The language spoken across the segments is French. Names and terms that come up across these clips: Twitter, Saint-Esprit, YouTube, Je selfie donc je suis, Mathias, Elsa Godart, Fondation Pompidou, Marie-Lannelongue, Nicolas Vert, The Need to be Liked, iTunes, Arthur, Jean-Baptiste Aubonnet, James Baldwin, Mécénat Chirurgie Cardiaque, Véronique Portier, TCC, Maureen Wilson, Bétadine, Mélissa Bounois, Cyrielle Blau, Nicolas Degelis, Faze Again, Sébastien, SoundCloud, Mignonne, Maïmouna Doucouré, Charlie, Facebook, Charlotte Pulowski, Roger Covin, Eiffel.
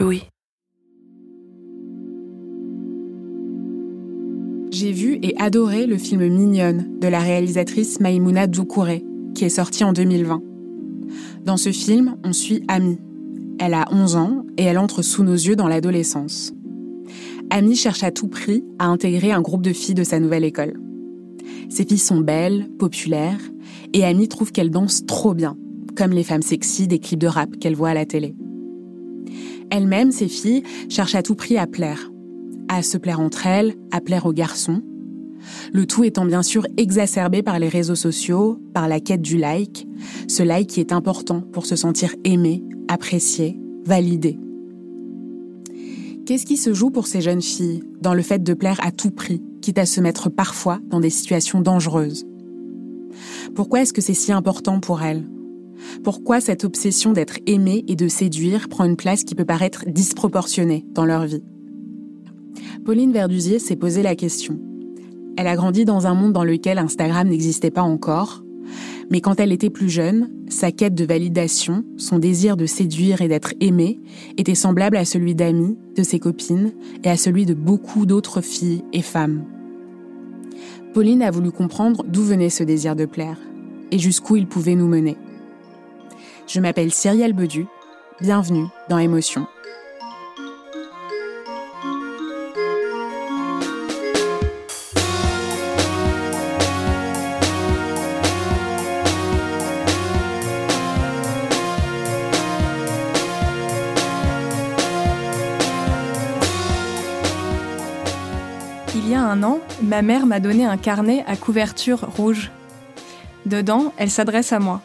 Louis. J'ai vu et adoré le film Mignonne de la réalisatrice Maïmouna Doucouré, qui est sorti en 2020. Dans ce film, on suit Ami. Elle a 11 ans et elle entre sous nos yeux dans l'adolescence. Ami cherche à tout prix à intégrer un groupe de filles de sa nouvelle école. Ces filles sont belles, populaires, et Ami trouve qu'elle danse trop bien, comme les femmes sexy des clips de rap qu'elle voit à la télé. Elle-même, ces filles, cherchent à tout prix à plaire. À se plaire entre elles, à plaire aux garçons. Le tout étant bien sûr exacerbé par les réseaux sociaux, par la quête du like. Ce like qui est important pour se sentir aimée, appréciée, validée. Qu'est-ce qui se joue pour ces jeunes filles dans le fait de plaire à tout prix, quitte à se mettre parfois dans des situations dangereuses ? Pourquoi est-ce que c'est si important pour elle ? Pourquoi cette obsession d'être aimée et de séduire prend une place qui peut paraître disproportionnée dans leur vie ? Pauline Verduzier s'est posé la question. Elle a grandi dans un monde dans lequel Instagram n'existait pas encore, mais quand elle était plus jeune, sa quête de validation, son désir de séduire et d'être aimée, était semblable à celui d'amis, de ses copines et à celui de beaucoup d'autres filles et femmes. Pauline a voulu comprendre d'où venait ce désir de plaire et jusqu'où il pouvait nous mener. Je m'appelle Cyrielle Bedu, bienvenue dans Émotions. Il y a 1 an, ma mère m'a donné un carnet à couverture rouge. Dedans, elle s'adresse à moi.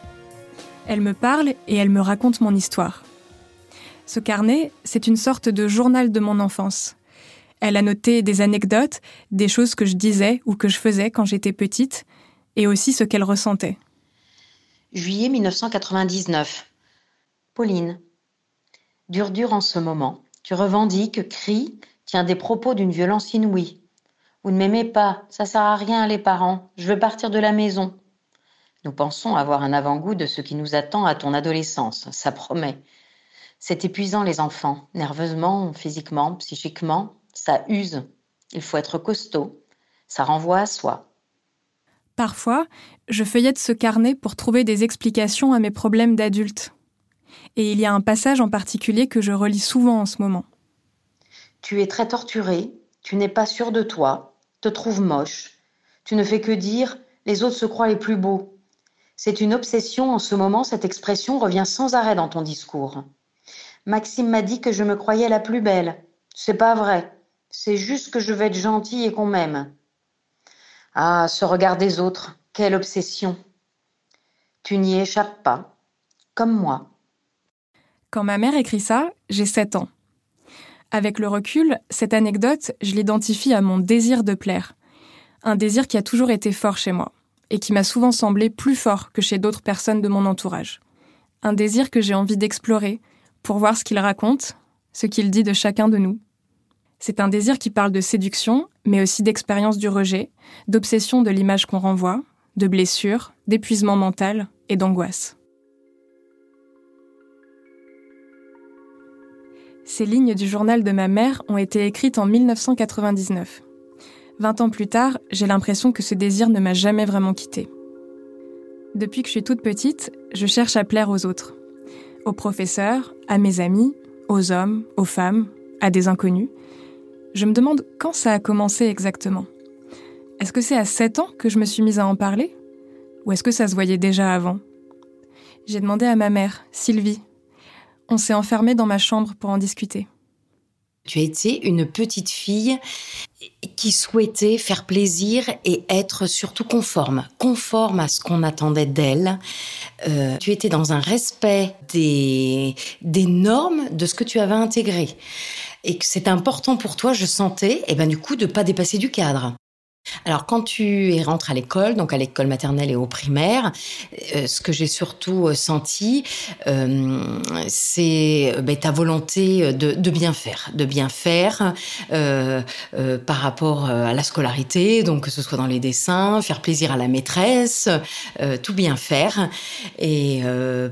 Elle me parle et elle me raconte mon histoire. Ce carnet, c'est une sorte de journal de mon enfance. Elle a noté des anecdotes, des choses que je disais ou que je faisais quand j'étais petite, et aussi ce qu'elle ressentait. Juillet 1999. Pauline. Dur en ce moment. Tu revendiques, cries, tiens des propos d'une violence inouïe. « Vous ne m'aimez pas, ça sert à rien les parents, je veux partir de la maison. » Nous pensons avoir un avant-goût de ce qui nous attend à ton adolescence, ça promet. C'est épuisant les enfants, nerveusement, physiquement, psychiquement, ça use. Il faut être costaud, ça renvoie à soi. Parfois, je feuillette ce carnet pour trouver des explications à mes problèmes d'adulte. Et il y a un passage en particulier que je relis souvent en ce moment. « Tu es très torturée, tu n'es pas sûre de toi. Te trouve moche. Tu ne fais que dire « les autres se croient les plus beaux ». C'est une obsession en ce moment, cette expression revient sans arrêt dans ton discours. Maxime m'a dit que je me croyais la plus belle. C'est pas vrai. C'est juste que je veux être gentille et qu'on m'aime. Ah, ce regard des autres, quelle obsession. Tu n'y échappes pas, comme moi. Quand ma mère écrit ça, j'ai 7 ans. Avec le recul, cette anecdote, je l'identifie à mon désir de plaire. Un désir qui a toujours été fort chez moi, et qui m'a souvent semblé plus fort que chez d'autres personnes de mon entourage. Un désir que j'ai envie d'explorer, pour voir ce qu'il raconte, ce qu'il dit de chacun de nous. C'est un désir qui parle de séduction, mais aussi d'expérience du rejet, d'obsession de l'image qu'on renvoie, de blessures, d'épuisement mental et d'angoisse. Ces lignes du journal de ma mère ont été écrites en 1999. 20 ans plus tard, j'ai l'impression que ce désir ne m'a jamais vraiment quittée. Depuis que je suis toute petite, je cherche à plaire aux autres. Aux professeurs, à mes amis, aux hommes, aux femmes, à des inconnus. Je me demande quand ça a commencé exactement. Est-ce que c'est à 7 ans que je me suis mise à en parler ? Ou est-ce que ça se voyait déjà avant ? J'ai demandé à ma mère, Sylvie. On s'est enfermés dans ma chambre pour en discuter. Tu as été une petite fille qui souhaitait faire plaisir et être surtout conforme à ce qu'on attendait d'elle. Tu étais dans un respect des normes de ce que tu avais intégré. Et que c'était important pour toi, je sentais, de ne pas dépasser du cadre. Alors, quand tu rentres à l'école, donc à l'école maternelle et au primaire, ce que j'ai surtout senti, c'est ta volonté de bien faire par rapport à la scolarité, donc que ce soit dans les dessins, faire plaisir à la maîtresse, tout bien faire. Et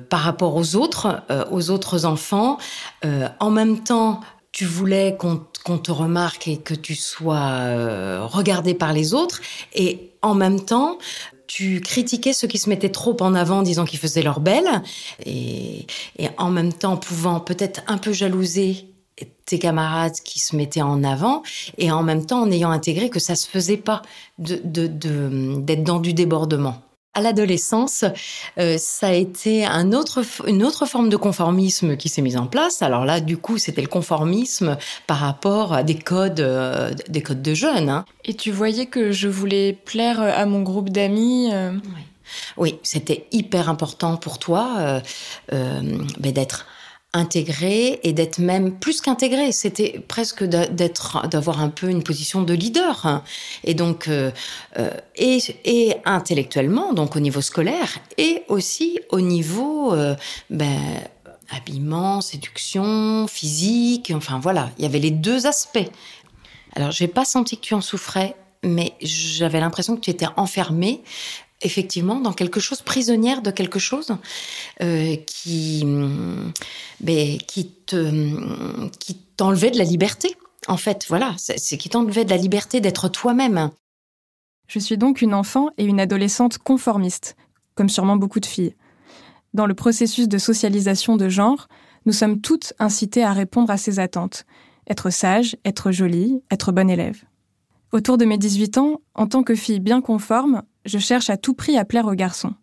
par rapport aux autres enfants, en même temps, tu voulais qu'on te remarque et que tu sois regardé par les autres. Et en même temps, tu critiquais ceux qui se mettaient trop en avant, disant qu'ils faisaient leur belle. Et en même temps, pouvant peut-être un peu jalouser tes camarades qui se mettaient en avant. Et en même temps, en ayant intégré que ça se faisait pas d'être dans du débordement. À l'adolescence, ça a été une autre forme de conformisme qui s'est mise en place. Alors là, du coup, c'était le conformisme par rapport à des codes de jeunes. Hein. Et tu voyais que je voulais plaire à mon groupe d'amis. Oui, c'était hyper important pour toi d'être intégrée et d'être même plus qu'intégrée. C'était presque d'avoir un peu une position de leader. Hein. Et donc, et intellectuellement, donc au niveau scolaire, et aussi au niveau habillement, séduction, physique, enfin voilà, il y avait les deux aspects. Alors, j'ai pas senti que tu en souffrais, mais j'avais l'impression que tu étais enfermée effectivement, dans quelque chose, prisonnière de quelque chose qui t'enlevait de la liberté. En fait, voilà, c'est qui t'enlevait de la liberté d'être toi-même. Je suis donc une enfant et une adolescente conformiste, comme sûrement beaucoup de filles. Dans le processus de socialisation de genre, nous sommes toutes incitées à répondre à ces attentes. Être sage, être jolie, être bonne élève. Autour de mes 18 ans, en tant que fille bien conforme, je cherche à tout prix à plaire aux garçons.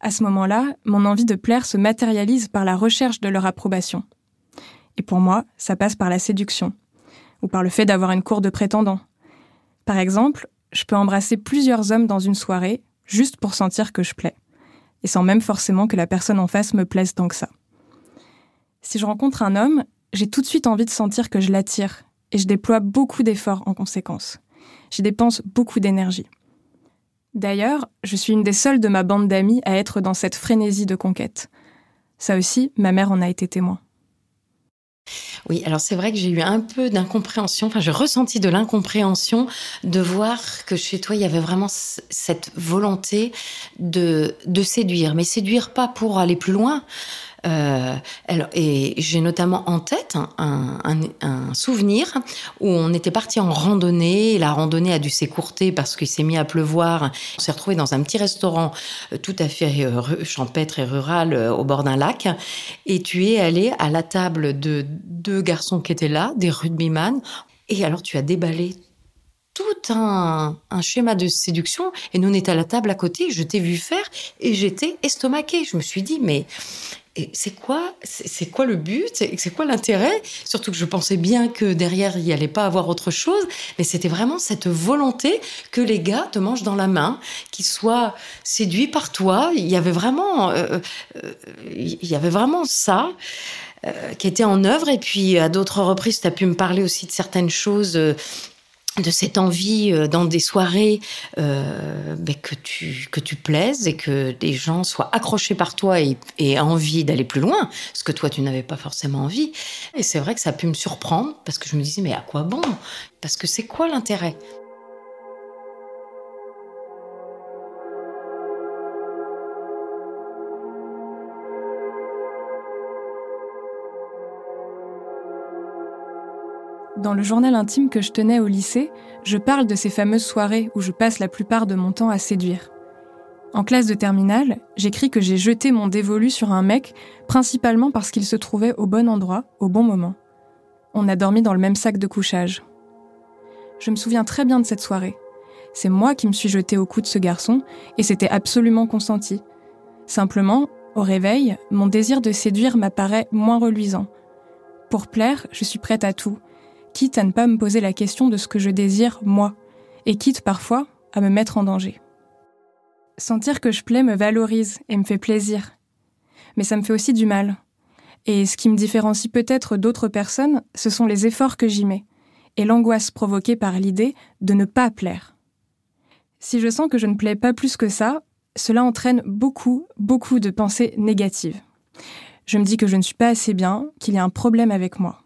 À ce moment-là, mon envie de plaire se matérialise par la recherche de leur approbation. Et pour moi, ça passe par la séduction, ou par le fait d'avoir une cour de prétendants. Par exemple, je peux embrasser plusieurs hommes dans une soirée, juste pour sentir que je plais, et sans même forcément que la personne en face me plaise tant que ça. Si je rencontre un homme, j'ai tout de suite envie de sentir que je l'attire, et je déploie beaucoup d'efforts en conséquence. J'y dépense beaucoup d'énergie. D'ailleurs, je suis une des seules de ma bande d'amis à être dans cette frénésie de conquête. Ça aussi, ma mère en a été témoin. Oui, alors c'est vrai que j'ai eu un peu d'incompréhension, j'ai ressenti de l'incompréhension de voir que chez toi, il y avait vraiment cette volonté de séduire. Mais séduire pas pour aller plus loin. Et j'ai notamment en tête un souvenir où on était parti en randonnée. La randonnée a dû s'écourter parce qu'il s'est mis à pleuvoir. On s'est retrouvé dans un petit restaurant tout à fait champêtre et rural au bord d'un lac. Et tu es allé à la table de deux garçons qui étaient là, des rugbyman. Et alors tu as déballé tout un schéma de séduction, et nous on était à la table à côté, je t'ai vu faire, et j'étais estomaquée. Je me suis dit, mais c'est quoi le but ? C'est quoi l'intérêt ? Surtout que je pensais bien que derrière, il n'y allait pas avoir autre chose, mais c'était vraiment cette volonté que les gars te mangent dans la main, qu'ils soient séduits par toi. Il y avait vraiment ça qui était en œuvre, et puis à d'autres reprises, tu as pu me parler aussi de certaines choses... de cette envie dans des soirées que tu plaises et que les gens soient accrochés par toi et envie d'aller plus loin, ce que toi tu n'avais pas forcément envie. Et c'est vrai que ça a pu me surprendre parce que je me disais mais à quoi bon ? Parce que c'est quoi l'intérêt ? Dans le journal intime que je tenais au lycée, je parle de ces fameuses soirées où je passe la plupart de mon temps à séduire. En classe de terminale, j'écris que j'ai jeté mon dévolu sur un mec, principalement parce qu'il se trouvait au bon endroit, au bon moment. On a dormi dans le même sac de couchage. Je me souviens très bien de cette soirée. C'est moi qui me suis jetée au cou de ce garçon, et c'était absolument consenti. Simplement, au réveil, mon désir de séduire m'apparaît moins reluisant. Pour plaire, je suis prête à tout, quitte à ne pas me poser la question de ce que je désire, moi, et quitte parfois à me mettre en danger. Sentir que je plais me valorise et me fait plaisir. Mais ça me fait aussi du mal. Et ce qui me différencie peut-être d'autres personnes, ce sont les efforts que j'y mets, et l'angoisse provoquée par l'idée de ne pas plaire. Si je sens que je ne plais pas plus que ça, cela entraîne beaucoup, beaucoup de pensées négatives. Je me dis que je ne suis pas assez bien, qu'il y a un problème avec moi.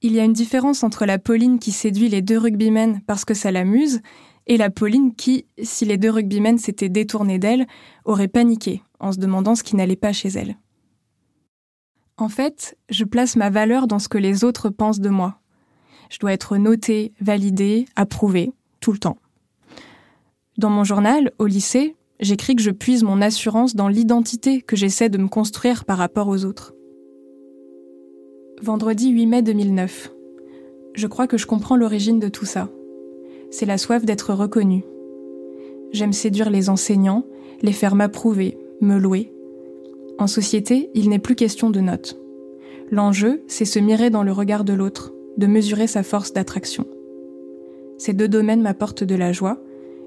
Il y a une différence entre la Pauline qui séduit les deux rugbymen parce que ça l'amuse, et la Pauline qui, si les deux rugbymen s'étaient détournés d'elle, aurait paniqué en se demandant ce qui n'allait pas chez elle. En fait, je place ma valeur dans ce que les autres pensent de moi. Je dois être notée, validée, approuvée, tout le temps. Dans mon journal, au lycée, j'écris que je puise mon assurance dans l'identité que j'essaie de me construire par rapport aux autres. Vendredi 8 mai 2009. Je crois que je comprends l'origine de tout ça. C'est la soif d'être reconnue. J'aime séduire les enseignants, les faire m'approuver, me louer. En société, il n'est plus question de notes. L'enjeu, c'est se mirer dans le regard de l'autre, de mesurer sa force d'attraction. Ces deux domaines m'apportent de la joie,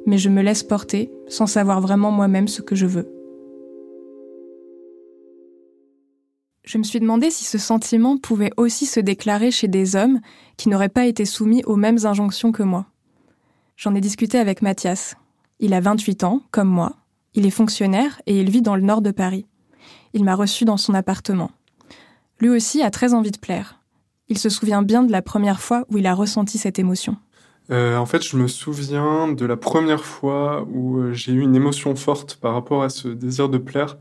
mais je me laisse porter sans savoir vraiment moi-même ce que je veux. Je me suis demandé si ce sentiment pouvait aussi se déclarer chez des hommes qui n'auraient pas été soumis aux mêmes injonctions que moi. J'en ai discuté avec Mathias. Il a 28 ans, comme moi. Il est fonctionnaire et il vit dans le nord de Paris. Il m'a reçu dans son appartement. Lui aussi a très envie de plaire. Il se souvient bien de la première fois où il a ressenti cette émotion. En fait, je me souviens de la première fois où j'ai eu une émotion forte par rapport à ce désir de plaire.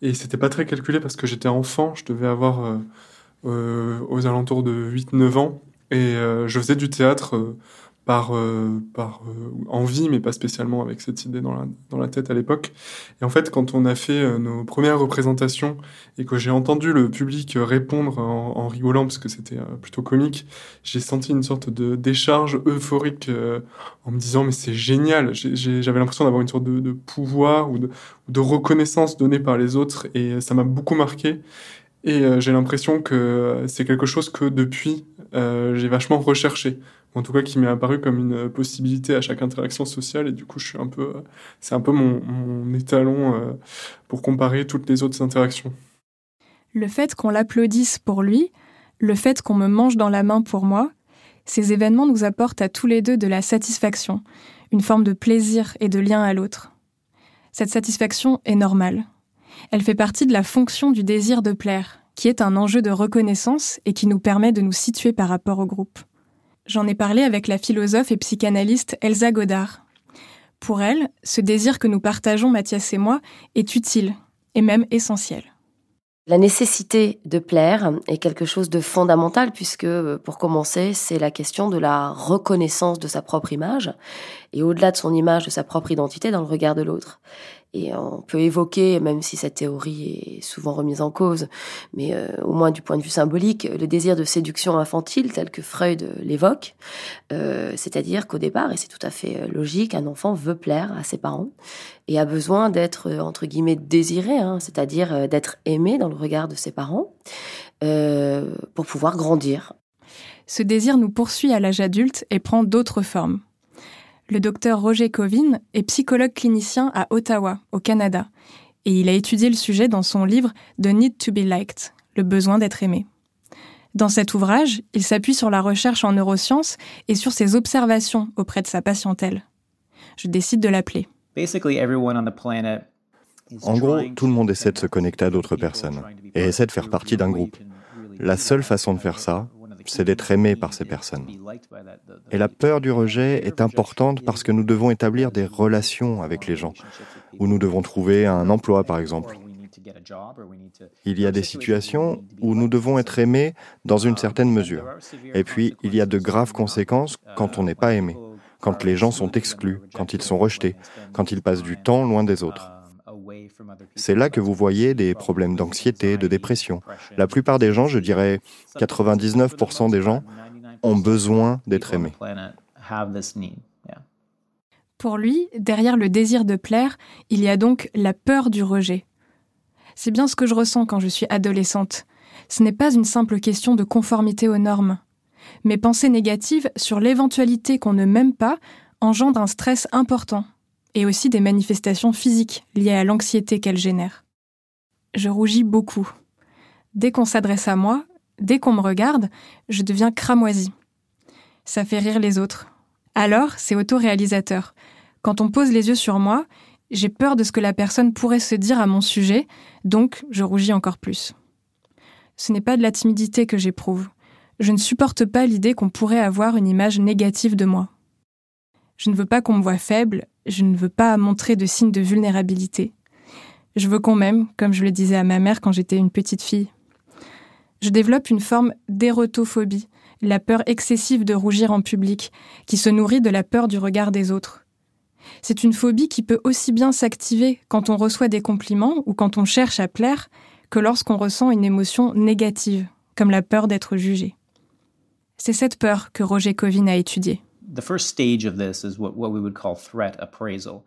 Et c'était pas très calculé parce que j'étais enfant, je devais avoir aux alentours de 8-9 ans. Et je faisais du théâtre par envie, mais pas spécialement avec cette idée dans la tête à l'époque. Et en fait, quand on a fait nos premières représentations et que j'ai entendu le public répondre en rigolant, parce que c'était plutôt comique, j'ai senti une sorte de décharge euphorique en me disant « mais c'est génial !» J'avais l'impression d'avoir une sorte de pouvoir ou de reconnaissance donnée par les autres, et ça m'a beaucoup marqué. Et j'ai l'impression que c'est quelque chose que depuis, j'ai vachement recherché. En tout cas, qui m'est apparu comme une possibilité à chaque interaction sociale. Et du coup, c'est un peu mon étalon pour comparer toutes les autres interactions. Le fait qu'on l'applaudisse pour lui, le fait qu'on me mange dans la main pour moi, ces événements nous apportent à tous les deux de la satisfaction, une forme de plaisir et de lien à l'autre. Cette satisfaction est normale. Elle fait partie de la fonction du désir de plaire, qui est un enjeu de reconnaissance et qui nous permet de nous situer par rapport au groupe. J'en ai parlé avec la philosophe et psychanalyste Elsa Godart. Pour elle, ce désir que nous partageons, Mathias et moi, est utile et même essentiel. La nécessité de plaire est quelque chose de fondamental puisque, pour commencer, c'est la question de la reconnaissance de sa propre image et au-delà de son image, de sa propre identité dans le regard de l'autre. Et on peut évoquer, même si cette théorie est souvent remise en cause, mais au moins du point de vue symbolique, le désir de séduction infantile tel que Freud l'évoque. C'est-à-dire qu'au départ, et c'est tout à fait logique, un enfant veut plaire à ses parents et a besoin d'être, entre guillemets, désiré, c'est-à-dire d'être aimé dans le regard de ses parents pour pouvoir grandir. Ce désir nous poursuit à l'âge adulte et prend d'autres formes. Le docteur Roger Covin est psychologue clinicien à Ottawa, au Canada, et il a étudié le sujet dans son livre « The Need to be Liked », le besoin d'être aimé. Dans cet ouvrage, il s'appuie sur la recherche en neurosciences et sur ses observations auprès de sa patientèle. Je décide de l'appeler. En gros, tout le monde essaie de se connecter à d'autres personnes et essaie de faire partie d'un groupe. La seule façon de faire ça, c'est d'être aimé par ces personnes. Et la peur du rejet est importante parce que nous devons établir des relations avec les gens, où nous devons trouver un emploi, par exemple. Il y a des situations où nous devons être aimés dans une certaine mesure. Et puis, il y a de graves conséquences quand on n'est pas aimé, quand les gens sont exclus, quand ils sont rejetés, quand ils passent du temps loin des autres. C'est là que vous voyez des problèmes d'anxiété, de dépression. La plupart des gens, je dirais 99% des gens, ont besoin d'être aimés. Pour lui, derrière le désir de plaire, il y a donc la peur du rejet. C'est bien ce que je ressens quand je suis adolescente. Ce n'est pas une simple question de conformité aux normes. Mes pensées négatives sur l'éventualité qu'on ne m'aime pas engendrent un stress important et aussi des manifestations physiques liées à l'anxiété qu'elles génèrent. Je rougis beaucoup. Dès qu'on s'adresse à moi, dès qu'on me regarde, je deviens cramoisie. Ça fait rire les autres. Alors, c'est autoréalisateur. Quand on pose les yeux sur moi, j'ai peur de ce que la personne pourrait se dire à mon sujet, donc je rougis encore plus. Ce n'est pas de la timidité que j'éprouve. Je ne supporte pas l'idée qu'on pourrait avoir une image négative de moi. Je ne veux pas qu'on me voie faible, je ne veux pas montrer de signes de vulnérabilité. Je veux qu'on m'aime, comme je le disais à ma mère quand j'étais une petite fille. Je développe une forme d'érotophobie, la peur excessive de rougir en public, qui se nourrit de la peur du regard des autres. C'est une phobie qui peut aussi bien s'activer quand on reçoit des compliments ou quand on cherche à plaire que lorsqu'on ressent une émotion négative, comme la peur d'être jugé. C'est cette peur que Roger Covin a étudiée.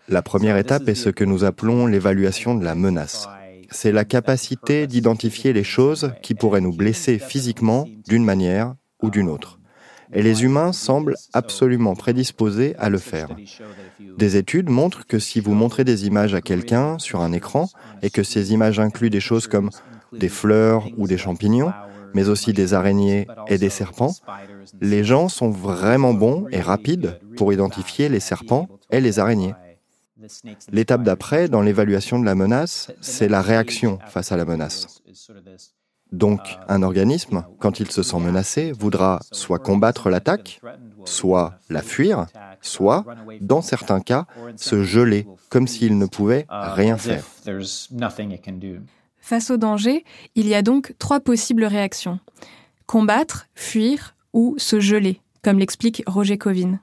La première étape est ce que nous appelons l'évaluation de la menace. C'est la capacité d'identifier les choses qui pourraient nous blesser physiquement d'une manière ou d'une autre. Et les humains semblent absolument prédisposés à le faire. Des études montrent que si vous montrez des images à quelqu'un sur un écran et que ces images incluent des choses comme des fleurs ou des champignons, mais aussi des araignées et des serpents, les gens sont vraiment bons et rapides pour identifier les serpents et les araignées. L'étape d'après, dans l'évaluation de la menace, c'est la réaction face à la menace. Donc, un organisme, quand il se sent menacé, voudra soit combattre l'attaque, soit la fuir, soit, dans certains cas, se geler, comme s'il ne pouvait rien faire. Face au danger, il y a donc trois possibles réactions. Combattre, fuir ou se geler, comme l'explique Roger Covin.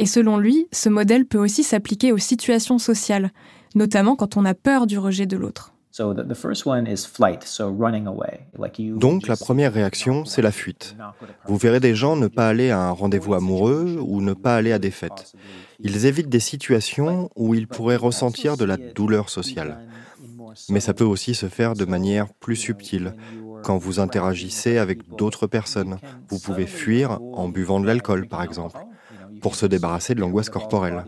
Et selon lui, ce modèle peut aussi s'appliquer aux situations sociales, notamment quand on a peur du rejet de l'autre. Donc la première réaction, c'est la fuite. Vous verrez des gens ne pas aller à un rendez-vous amoureux ou ne pas aller à des fêtes. Ils évitent des situations où ils pourraient ressentir de la douleur sociale. Mais ça peut aussi se faire de manière plus subtile. Quand vous interagissez avec d'autres personnes, vous pouvez fuir en buvant de l'alcool, par exemple, pour se débarrasser de l'angoisse corporelle.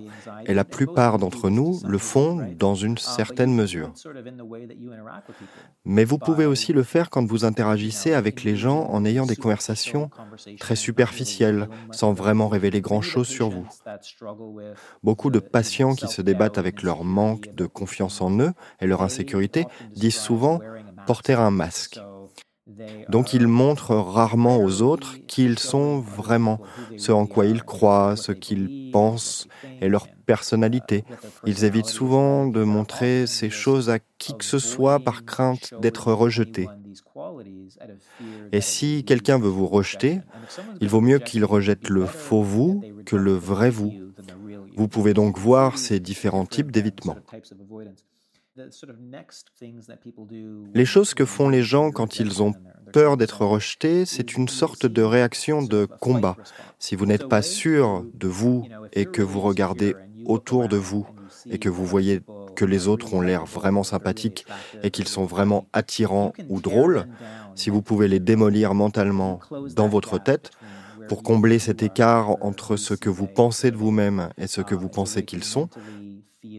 Et la plupart d'entre nous le font dans une certaine mesure. Mais vous pouvez aussi le faire quand vous interagissez avec les gens en ayant des conversations très superficielles, sans vraiment révéler grand-chose sur vous. Beaucoup de patients qui se débattent avec leur manque de confiance en eux et leur insécurité disent souvent « porter un masque ». Donc ils montrent rarement aux autres qui ils sont vraiment, ce en quoi ils croient, ce qu'ils pensent et leur personnalité. Ils évitent souvent de montrer ces choses à qui que ce soit par crainte d'être rejetés. Et si quelqu'un veut vous rejeter, il vaut mieux qu'il rejette le faux vous que le vrai vous. Vous pouvez donc voir ces différents types d'évitement. Les choses que font les gens quand ils ont peur d'être rejetés, c'est une sorte de réaction de combat. Si vous n'êtes pas sûr de vous et que vous regardez autour de vous et que vous voyez que les autres ont l'air vraiment sympathiques et qu'ils sont vraiment attirants ou drôles, si vous pouvez les démolir mentalement dans votre tête, pour combler cet écart entre ce que vous pensez de vous-même et ce que vous pensez qu'ils sont,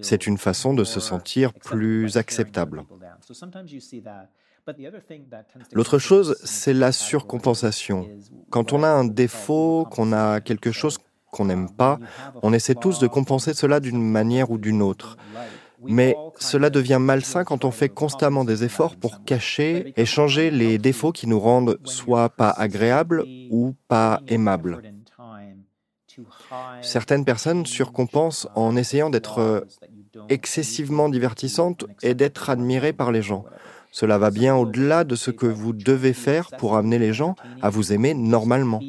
c'est une façon de se sentir plus acceptable. L'autre chose, c'est la surcompensation. Quand on a un défaut, qu'on a quelque chose qu'on n'aime pas, on essaie tous de compenser cela d'une manière ou d'une autre. Mais cela devient malsain quand on fait constamment des efforts pour cacher et changer les défauts qui nous rendent soit pas agréables ou pas aimables. Certaines personnes surcompensent en essayant d'être excessivement divertissante et d'être admirée par les gens. Cela va bien au-delà de ce que vous devez faire pour amener les gens à vous aimer normalement.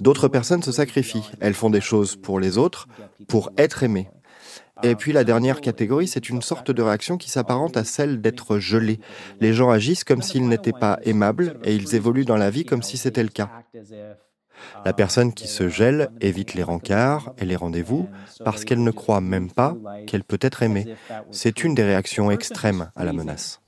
D'autres personnes se sacrifient. Elles font des choses pour les autres, pour être aimées. Et puis la dernière catégorie, c'est une sorte de réaction qui s'apparente à celle d'être gelé. Les gens agissent comme s'ils n'étaient pas aimables et ils évoluent dans la vie comme si c'était le cas. La personne qui se gèle évite les rencarts et les rendez-vous parce qu'elle ne croit même pas qu'elle peut être aimée. C'est une des réactions extrêmes à la menace.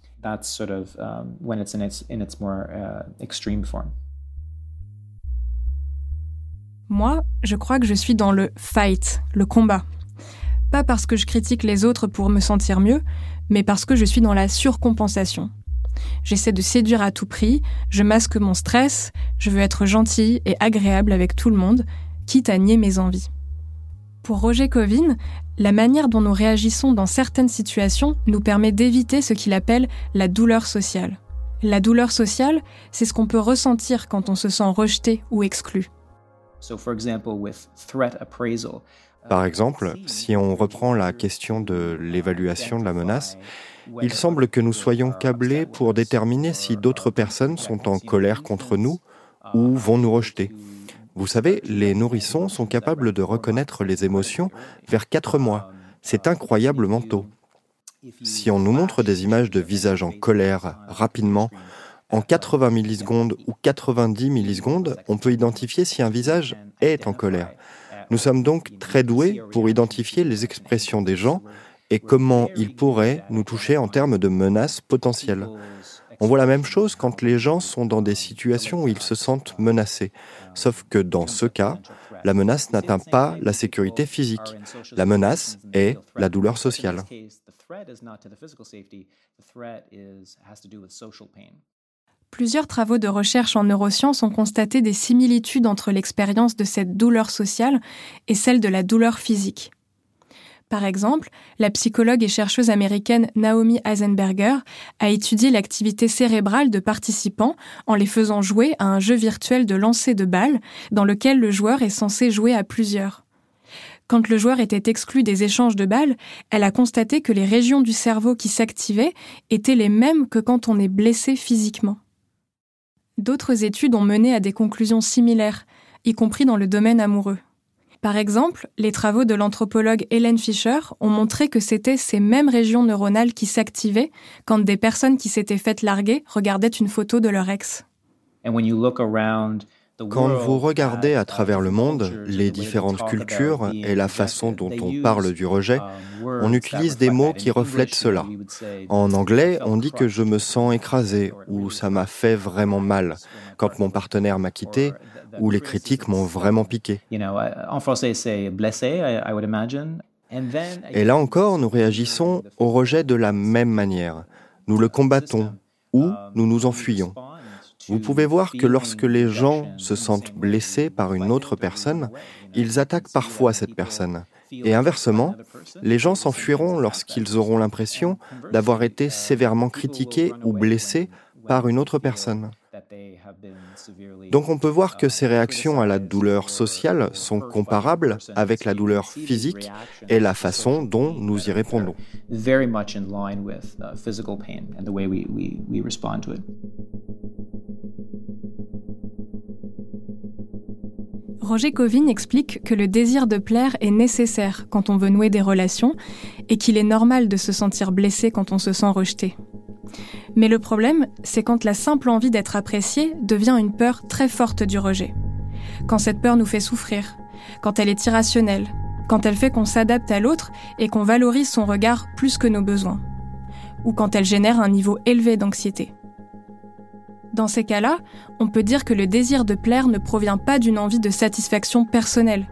Moi, je crois que je suis dans le fight, le combat. Pas parce que je critique les autres pour me sentir mieux, mais parce que je suis dans la surcompensation. J'essaie de séduire à tout prix, je masque mon stress, je veux être gentille et agréable avec tout le monde, quitte à nier mes envies. Pour Roger Covin, la manière dont nous réagissons dans certaines situations nous permet d'éviter ce qu'il appelle la douleur sociale. La douleur sociale, c'est ce qu'on peut ressentir quand on se sent rejeté ou exclu. Par exemple, si on reprend la question de l'évaluation de la menace, il semble que nous soyons câblés pour déterminer si d'autres personnes sont en colère contre nous ou vont nous rejeter. Vous savez, les nourrissons sont capables de reconnaître les émotions vers 4 mois. C'est incroyablement tôt. Si on nous montre des images de visages en colère rapidement, en 80 millisecondes ou 90 millisecondes, on peut identifier si un visage est en colère. Nous sommes donc très doués pour identifier les expressions des gens et comment ils pourraient nous toucher en termes de menaces potentielles. On voit la même chose quand les gens sont dans des situations où ils se sentent menacés. Sauf que dans ce cas, la menace n'atteint pas la sécurité physique. La menace est la douleur sociale. Plusieurs travaux de recherche en neurosciences ont constaté des similitudes entre l'expérience de cette douleur sociale et celle de la douleur physique. Par exemple, la psychologue et chercheuse américaine Naomi I. Eisenberger a étudié l'activité cérébrale de participants en les faisant jouer à un jeu virtuel de lancer de balles dans lequel le joueur est censé jouer à plusieurs. Quand le joueur était exclu des échanges de balles, elle a constaté que les régions du cerveau qui s'activaient étaient les mêmes que quand on est blessé physiquement. D'autres études ont mené à des conclusions similaires, y compris dans le domaine amoureux. Par exemple, les travaux de l'anthropologue Helen Fisher ont montré que c'était ces mêmes régions neuronales qui s'activaient quand des personnes qui s'étaient faites larguer regardaient une photo de leur ex. Quand vous regardez à travers le monde, les différentes cultures et la façon dont on parle du rejet, on utilise des mots qui reflètent cela. En anglais, on dit que je me sens écrasé ou ça m'a fait vraiment mal quand mon partenaire m'a quitté ou les critiques m'ont vraiment piqué. En français, c'est blessé, j'imagine. Et là encore, nous réagissons au rejet de la même manière. Nous le combattons ou nous nous enfuyons. Vous pouvez voir que lorsque les gens se sentent blessés par une autre personne, ils attaquent parfois cette personne. Et inversement, les gens s'enfuiront lorsqu'ils auront l'impression d'avoir été sévèrement critiqués ou blessés par une autre personne. Donc on peut voir que ces réactions à la douleur sociale sont comparables avec la douleur physique et la façon dont nous y répondons. Roger Covin explique que le désir de plaire est nécessaire quand on veut nouer des relations et qu'il est normal de se sentir blessé quand on se sent rejeté. Mais le problème, c'est quand la simple envie d'être apprécié devient une peur très forte du rejet. Quand cette peur nous fait souffrir, quand elle est irrationnelle, quand elle fait qu'on s'adapte à l'autre et qu'on valorise son regard plus que nos besoins. Ou quand elle génère un niveau élevé d'anxiété. Dans ces cas-là, on peut dire que le désir de plaire ne provient pas d'une envie de satisfaction personnelle.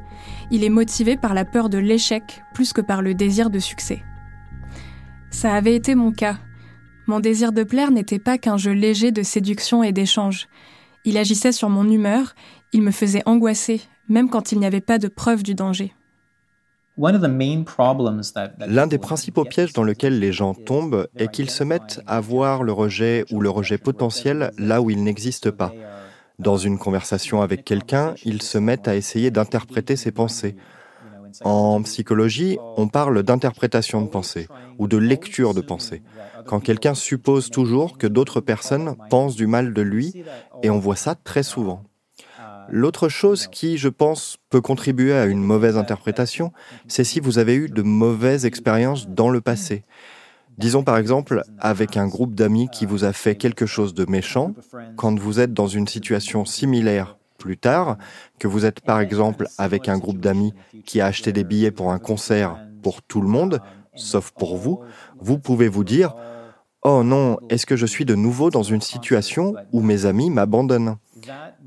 Il est motivé par la peur de l'échec plus que par le désir de succès. Ça avait été mon cas. Mon désir de plaire n'était pas qu'un jeu léger de séduction et d'échange. Il agissait sur mon humeur, il me faisait angoisser, même quand il n'y avait pas de preuve du danger. L'un des principaux pièges dans lequel les gens tombent est qu'ils se mettent à voir le rejet ou le rejet potentiel là où il n'existe pas. Dans une conversation avec quelqu'un, ils se mettent à essayer d'interpréter ses pensées. En psychologie, on parle d'interprétation de pensée ou de lecture de pensée, quand quelqu'un suppose toujours que d'autres personnes pensent du mal de lui, et on voit ça très souvent. L'autre chose qui, je pense, peut contribuer à une mauvaise interprétation, c'est si vous avez eu de mauvaises expériences dans le passé. Disons par exemple avec un groupe d'amis qui vous a fait quelque chose de méchant, quand vous êtes dans une situation similaire plus tard, que vous êtes par exemple avec un groupe d'amis qui a acheté des billets pour un concert pour tout le monde, sauf pour vous, vous pouvez vous dire « Oh non, est-ce que je suis de nouveau dans une situation où mes amis m'abandonnent ?»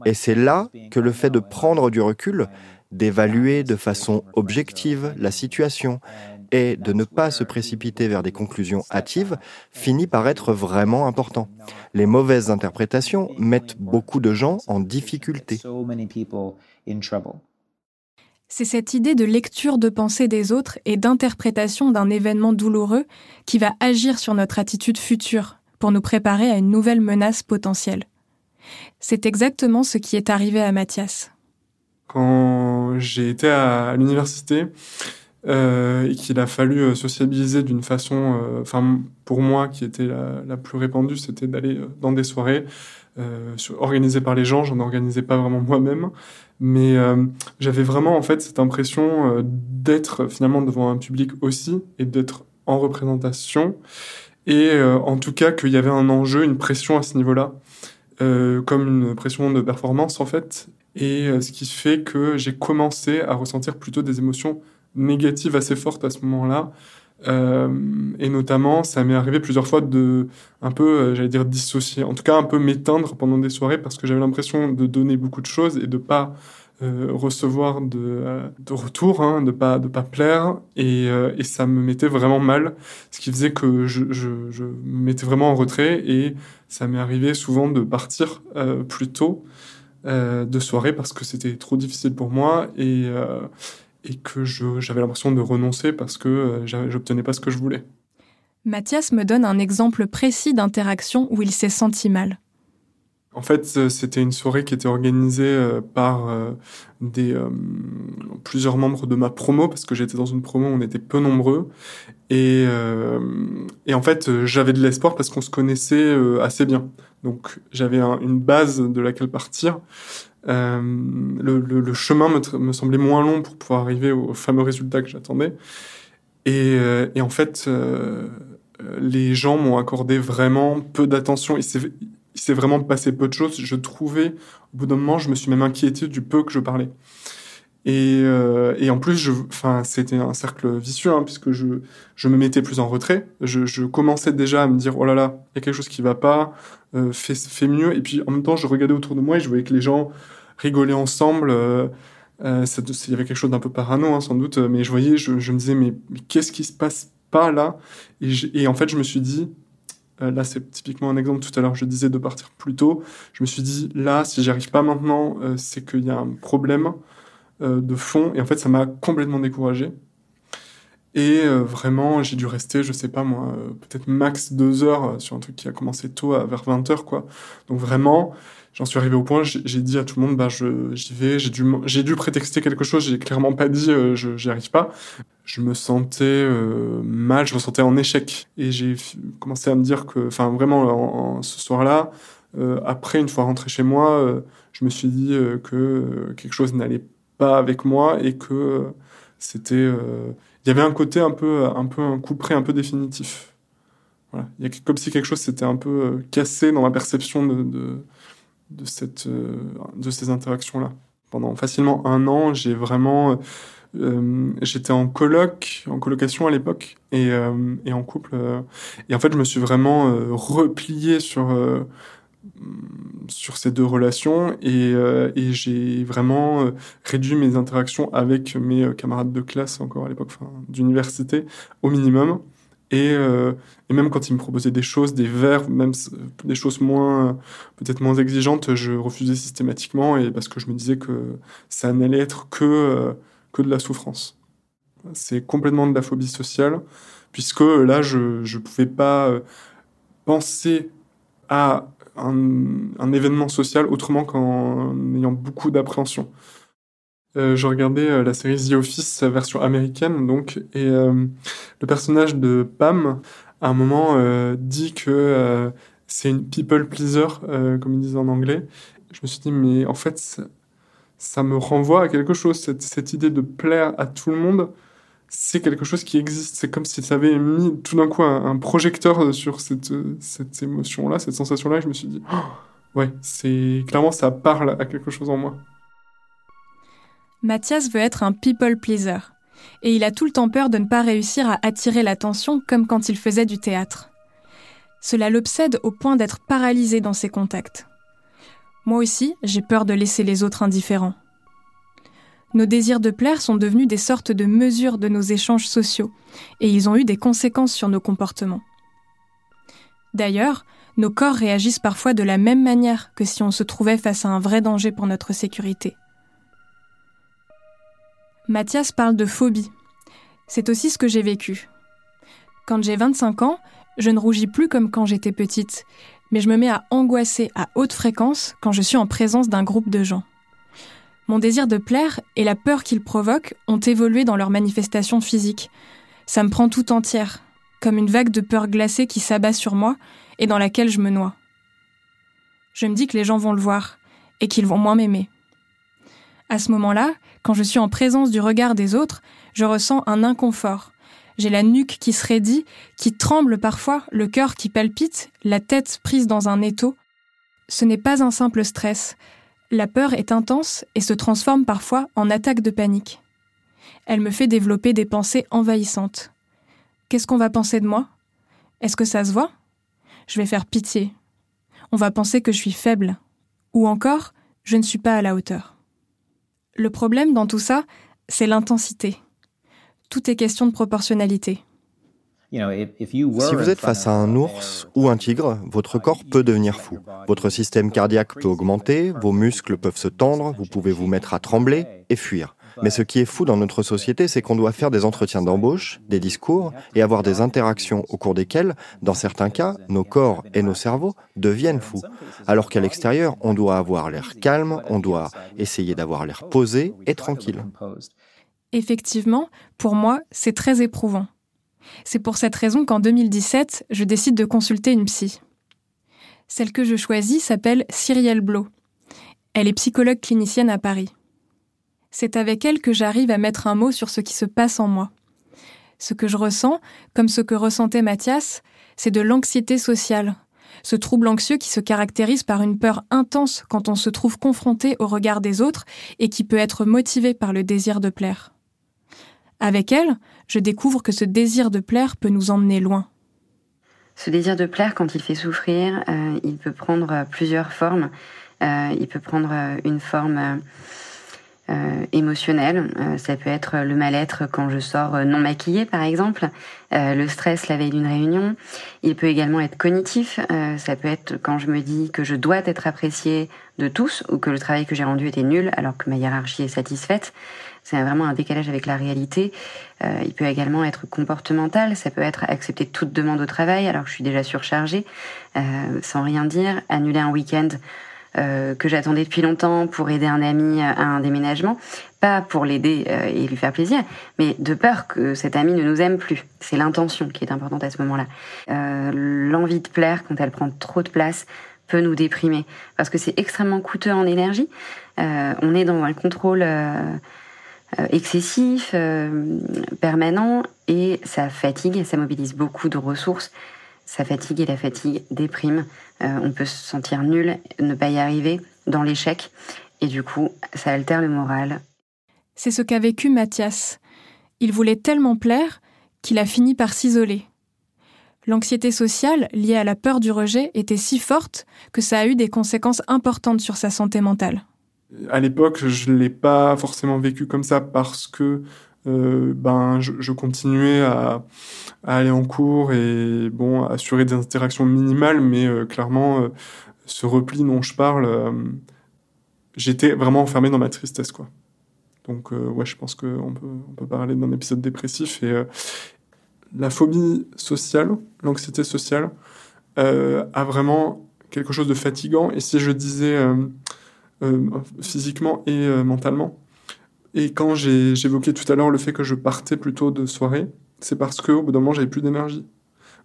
Et c'est là que le fait de prendre du recul, d'évaluer de façon objective la situation et de ne pas se précipiter vers des conclusions hâtives finit par être vraiment important. Les mauvaises interprétations mettent beaucoup de gens en difficulté. C'est cette idée de lecture de pensée des autres et d'interprétation d'un événement douloureux qui va agir sur notre attitude future pour nous préparer à une nouvelle menace potentielle. C'est exactement ce qui est arrivé à Mathias. Quand j'ai été à l'université, et qu'il a fallu sociabiliser d'une façon, pour moi, qui était la plus répandue, c'était d'aller dans des soirées organisées par les gens. J'en organisais pas vraiment moi-même, mais j'avais vraiment en fait cette impression d'être finalement devant un public aussi et d'être en représentation, et en tout cas qu'il y avait un enjeu, une pression à ce niveau-là, comme une pression de performance en fait, et ce qui fait que j'ai commencé à ressentir plutôt des émotions négative assez forte à ce moment-là, et notamment ça m'est arrivé plusieurs fois de un peu, j'allais dire dissocier, en tout cas un peu m'éteindre pendant des soirées parce que j'avais l'impression de donner beaucoup de choses et de pas recevoir de retour, de pas plaire, et ça me mettait vraiment mal, ce qui faisait que je me mettais vraiment en retrait, et ça m'est arrivé souvent de partir plus tôt de soirée parce que c'était trop difficile pour moi, et que j'avais l'impression de renoncer parce que j'obtenais pas ce que je voulais. Mathias me donne un exemple précis d'interaction où il s'est senti mal. En fait, c'était une soirée qui était organisée par plusieurs membres de ma promo, parce que j'étais dans une promo où on était peu nombreux. Et en fait, j'avais de l'espoir parce qu'on se connaissait assez bien. Donc, j'avais une base de laquelle partir. Le chemin me semblait moins long pour pouvoir arriver au fameux résultat que j'attendais. Et en fait, les gens m'ont accordé vraiment peu d'attention. Il s'est vraiment passé peu de choses. Je trouvais, au bout d'un moment, je me suis même inquiété du peu que je parlais. Et en plus, c'était un cercle vicieux, puisque je me mettais plus en retrait. Je commençais déjà à me dire, oh là là, il y a quelque chose qui va pas, fais mieux. Et puis, en même temps, je regardais autour de moi et je voyais que les gens rigolaient ensemble. Il y avait quelque chose d'un peu parano, sans doute, mais je voyais, je me disais, mais qu'est-ce qui se passe pas là? Et en fait, je me suis dit, là, c'est typiquement un exemple. Tout à l'heure, je disais de partir plus tôt. Je me suis dit, là, si j'y arrive pas maintenant, c'est qu'il y a un problème de fond. Et en fait, ça m'a complètement découragé. Et vraiment, j'ai dû rester, je sais pas moi, peut-être max 2 heures sur un truc qui a commencé tôt, vers 20h, quoi. Donc vraiment, j'en suis arrivé au point, j'ai dit à tout le monde, j'y vais, j'ai dû prétexter quelque chose, j'ai clairement pas dit, j'y arrive pas. Je me sentais mal, je me sentais en échec. Et j'ai commencé à me dire que, ce soir-là, après, une fois rentré chez moi, je me suis dit que quelque chose n'allait pas avec moi et que c'était... Il y avait un côté un peu un coup près, un peu définitif. Voilà. Il y a comme si quelque chose s'était un peu cassé dans ma perception de ces interactions-là. Pendant facilement 1 an, j'ai vraiment... j'étais en colocation à l'époque, et en couple. Et en fait, je me suis vraiment replié sur ces 2 relations, et j'ai vraiment réduit mes interactions avec mes camarades de classe, encore à l'époque, d'université, au minimum. Et même quand ils me proposaient des choses, des verres, même des choses peut-être moins exigeantes, je refusais systématiquement, et parce que je me disais que ça n'allait être que de la souffrance. C'est complètement de la phobie sociale, puisque là, je pouvais pas penser à un événement social autrement qu'en ayant beaucoup d'appréhension. je regardais la série The Office version américaine, donc, et le personnage de Pam, à un moment, dit que c'est une people pleaser, comme ils disent en anglais. Je me suis dit, mais en fait, ça me renvoie à quelque chose, cette idée de plaire à tout le monde. C'est quelque chose qui existe. C'est comme si ça avait mis tout d'un coup un projecteur sur cette émotion-là, cette sensation-là. Et je me suis dit, oh, ouais, c'est clairement, ça parle à quelque chose en moi. Mathias veut être un people pleaser. Et il a tout le temps peur de ne pas réussir à attirer l'attention comme quand il faisait du théâtre. Cela l'obsède au point d'être paralysé dans ses contacts. Moi aussi, j'ai peur de laisser les autres indifférents. Nos désirs de plaire sont devenus des sortes de mesures de nos échanges sociaux, et ils ont eu des conséquences sur nos comportements. D'ailleurs, nos corps réagissent parfois de la même manière que si on se trouvait face à un vrai danger pour notre sécurité. Mathias parle de phobie. C'est aussi ce que j'ai vécu. Quand j'ai 25 ans, je ne rougis plus comme quand j'étais petite, mais je me mets à angoisser à haute fréquence quand je suis en présence d'un groupe de gens. Mon désir de plaire et la peur qu'il provoque ont évolué dans leur manifestation physique. Ça me prend tout entière, comme une vague de peur glacée qui s'abat sur moi et dans laquelle je me noie. Je me dis que les gens vont le voir et qu'ils vont moins m'aimer. À ce moment-là, quand je suis en présence du regard des autres, je ressens un inconfort. J'ai la nuque qui se raidit, qui tremble parfois, le cœur qui palpite, la tête prise dans un étau. Ce n'est pas un simple stress. La peur est intense et se transforme parfois en attaque de panique. Elle me fait développer des pensées envahissantes. Qu'est-ce qu'on va penser de moi ? Est-ce que ça se voit ? Je vais faire pitié. On va penser que je suis faible. Ou encore, je ne suis pas à la hauteur. Le problème dans tout ça, c'est l'intensité. Tout est question de proportionnalité. Si vous êtes face à un ours ou un tigre, votre corps peut devenir fou. Votre système cardiaque peut augmenter, vos muscles peuvent se tendre, vous pouvez vous mettre à trembler et fuir. Mais ce qui est fou dans notre société, c'est qu'on doit faire des entretiens d'embauche, des discours et avoir des interactions au cours desquelles, dans certains cas, nos corps et nos cerveaux deviennent fous. Alors qu'à l'extérieur, on doit avoir l'air calme, on doit essayer d'avoir l'air posé et tranquille. Effectivement, pour moi, c'est très éprouvant. C'est pour cette raison qu'en 2017, je décide de consulter une psy. Celle que je choisis s'appelle Cyrielle Blau. Elle est psychologue clinicienne à Paris. C'est avec elle que j'arrive à mettre un mot sur ce qui se passe en moi. Ce que je ressens, comme ce que ressentait Mathias, c'est de l'anxiété sociale, ce trouble anxieux qui se caractérise par une peur intense quand on se trouve confronté au regard des autres et qui peut être motivé par le désir de plaire. Avec elle, je découvre que ce désir de plaire peut nous emmener loin. Ce désir de plaire, quand il fait souffrir, il peut prendre plusieurs formes. Il peut prendre une forme émotionnelle. Ça peut être le mal-être quand je sors non maquillée, par exemple. Le stress la veille d'une réunion. Il peut également être cognitif. Ça peut être quand je me dis que je dois être appréciée de tous ou que le travail que j'ai rendu était nul alors que ma hiérarchie est satisfaite. C'est vraiment un décalage avec la réalité. Il peut également être comportemental. Ça peut être accepter toute demande au travail alors que je suis déjà surchargée, sans rien dire. Annuler un week-end que j'attendais depuis longtemps pour aider un ami à un déménagement. Pas pour l'aider et lui faire plaisir, mais de peur que cet ami ne nous aime plus. C'est l'intention qui est importante à ce moment-là. L'envie de plaire, quand elle prend trop de place, peut nous déprimer. Parce que c'est extrêmement coûteux en énergie. On est dans un contrôle excessif, permanent, et ça fatigue, ça mobilise beaucoup de ressources. Ça fatigue et la fatigue déprime. On peut se sentir nul, ne pas y arriver, dans l'échec, et du coup, ça altère le moral. C'est ce qu'a vécu Mathias. Il voulait tellement plaire qu'il a fini par s'isoler. L'anxiété sociale liée à la peur du rejet était si forte que ça a eu des conséquences importantes sur sa santé mentale. À l'époque, je ne l'ai pas forcément vécu comme ça parce que je continuais à aller en cours et bon, assurer des interactions minimales, mais clairement, ce repli dont je parle, j'étais vraiment enfermé dans ma tristesse, quoi. Donc, ouais, je pense qu'on peut parler d'un épisode dépressif. Et la phobie sociale, l'anxiété sociale, a vraiment quelque chose de fatigant. Et si je disais physiquement et mentalement. Et quand j'évoquais tout à l'heure le fait que je partais plutôt de soirée, c'est parce qu'au bout d'un moment, j'avais plus d'énergie.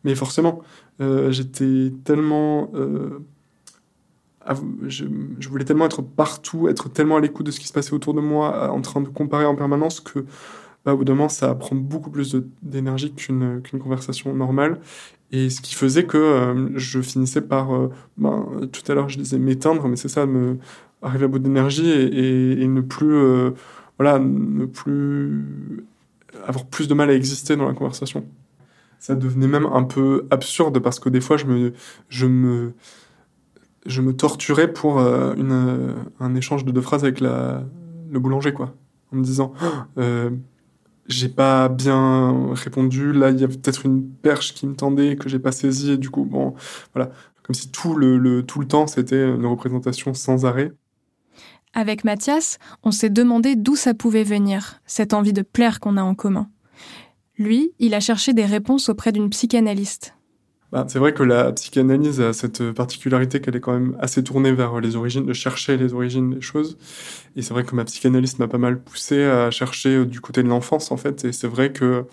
Mais forcément, j'étais tellement... Je voulais tellement être partout, être tellement à l'écoute de ce qui se passait autour de moi, en train de comparer en permanence, que bah, au bout d'un moment, ça prend beaucoup plus d'énergie qu'une conversation normale. Et ce qui faisait que je finissais par... tout à l'heure, je disais m'éteindre, mais c'est ça, arriver à bout d'énergie et ne plus... ne plus... avoir plus de mal à exister dans la conversation. Ça devenait même un peu absurde, parce que des fois, je me torturais pour un échange de 2 phrases avec le boulanger, quoi. En me disant, j'ai pas bien répondu, là, il y a peut-être une perche qui me tendait, que j'ai pas saisie, et du coup, bon, voilà. Comme si tout le temps, c'était une représentation sans arrêt. Avec Mathias, on s'est demandé d'où ça pouvait venir, cette envie de plaire qu'on a en commun. Lui, il a cherché des réponses auprès d'une psychanalyste. C'est vrai que la psychanalyse a cette particularité qu'elle est quand même assez tournée vers les origines, de chercher les origines des choses. Et c'est vrai que ma psychanalyste m'a pas mal poussé à chercher du côté de l'enfance, en fait. Et c'est vrai que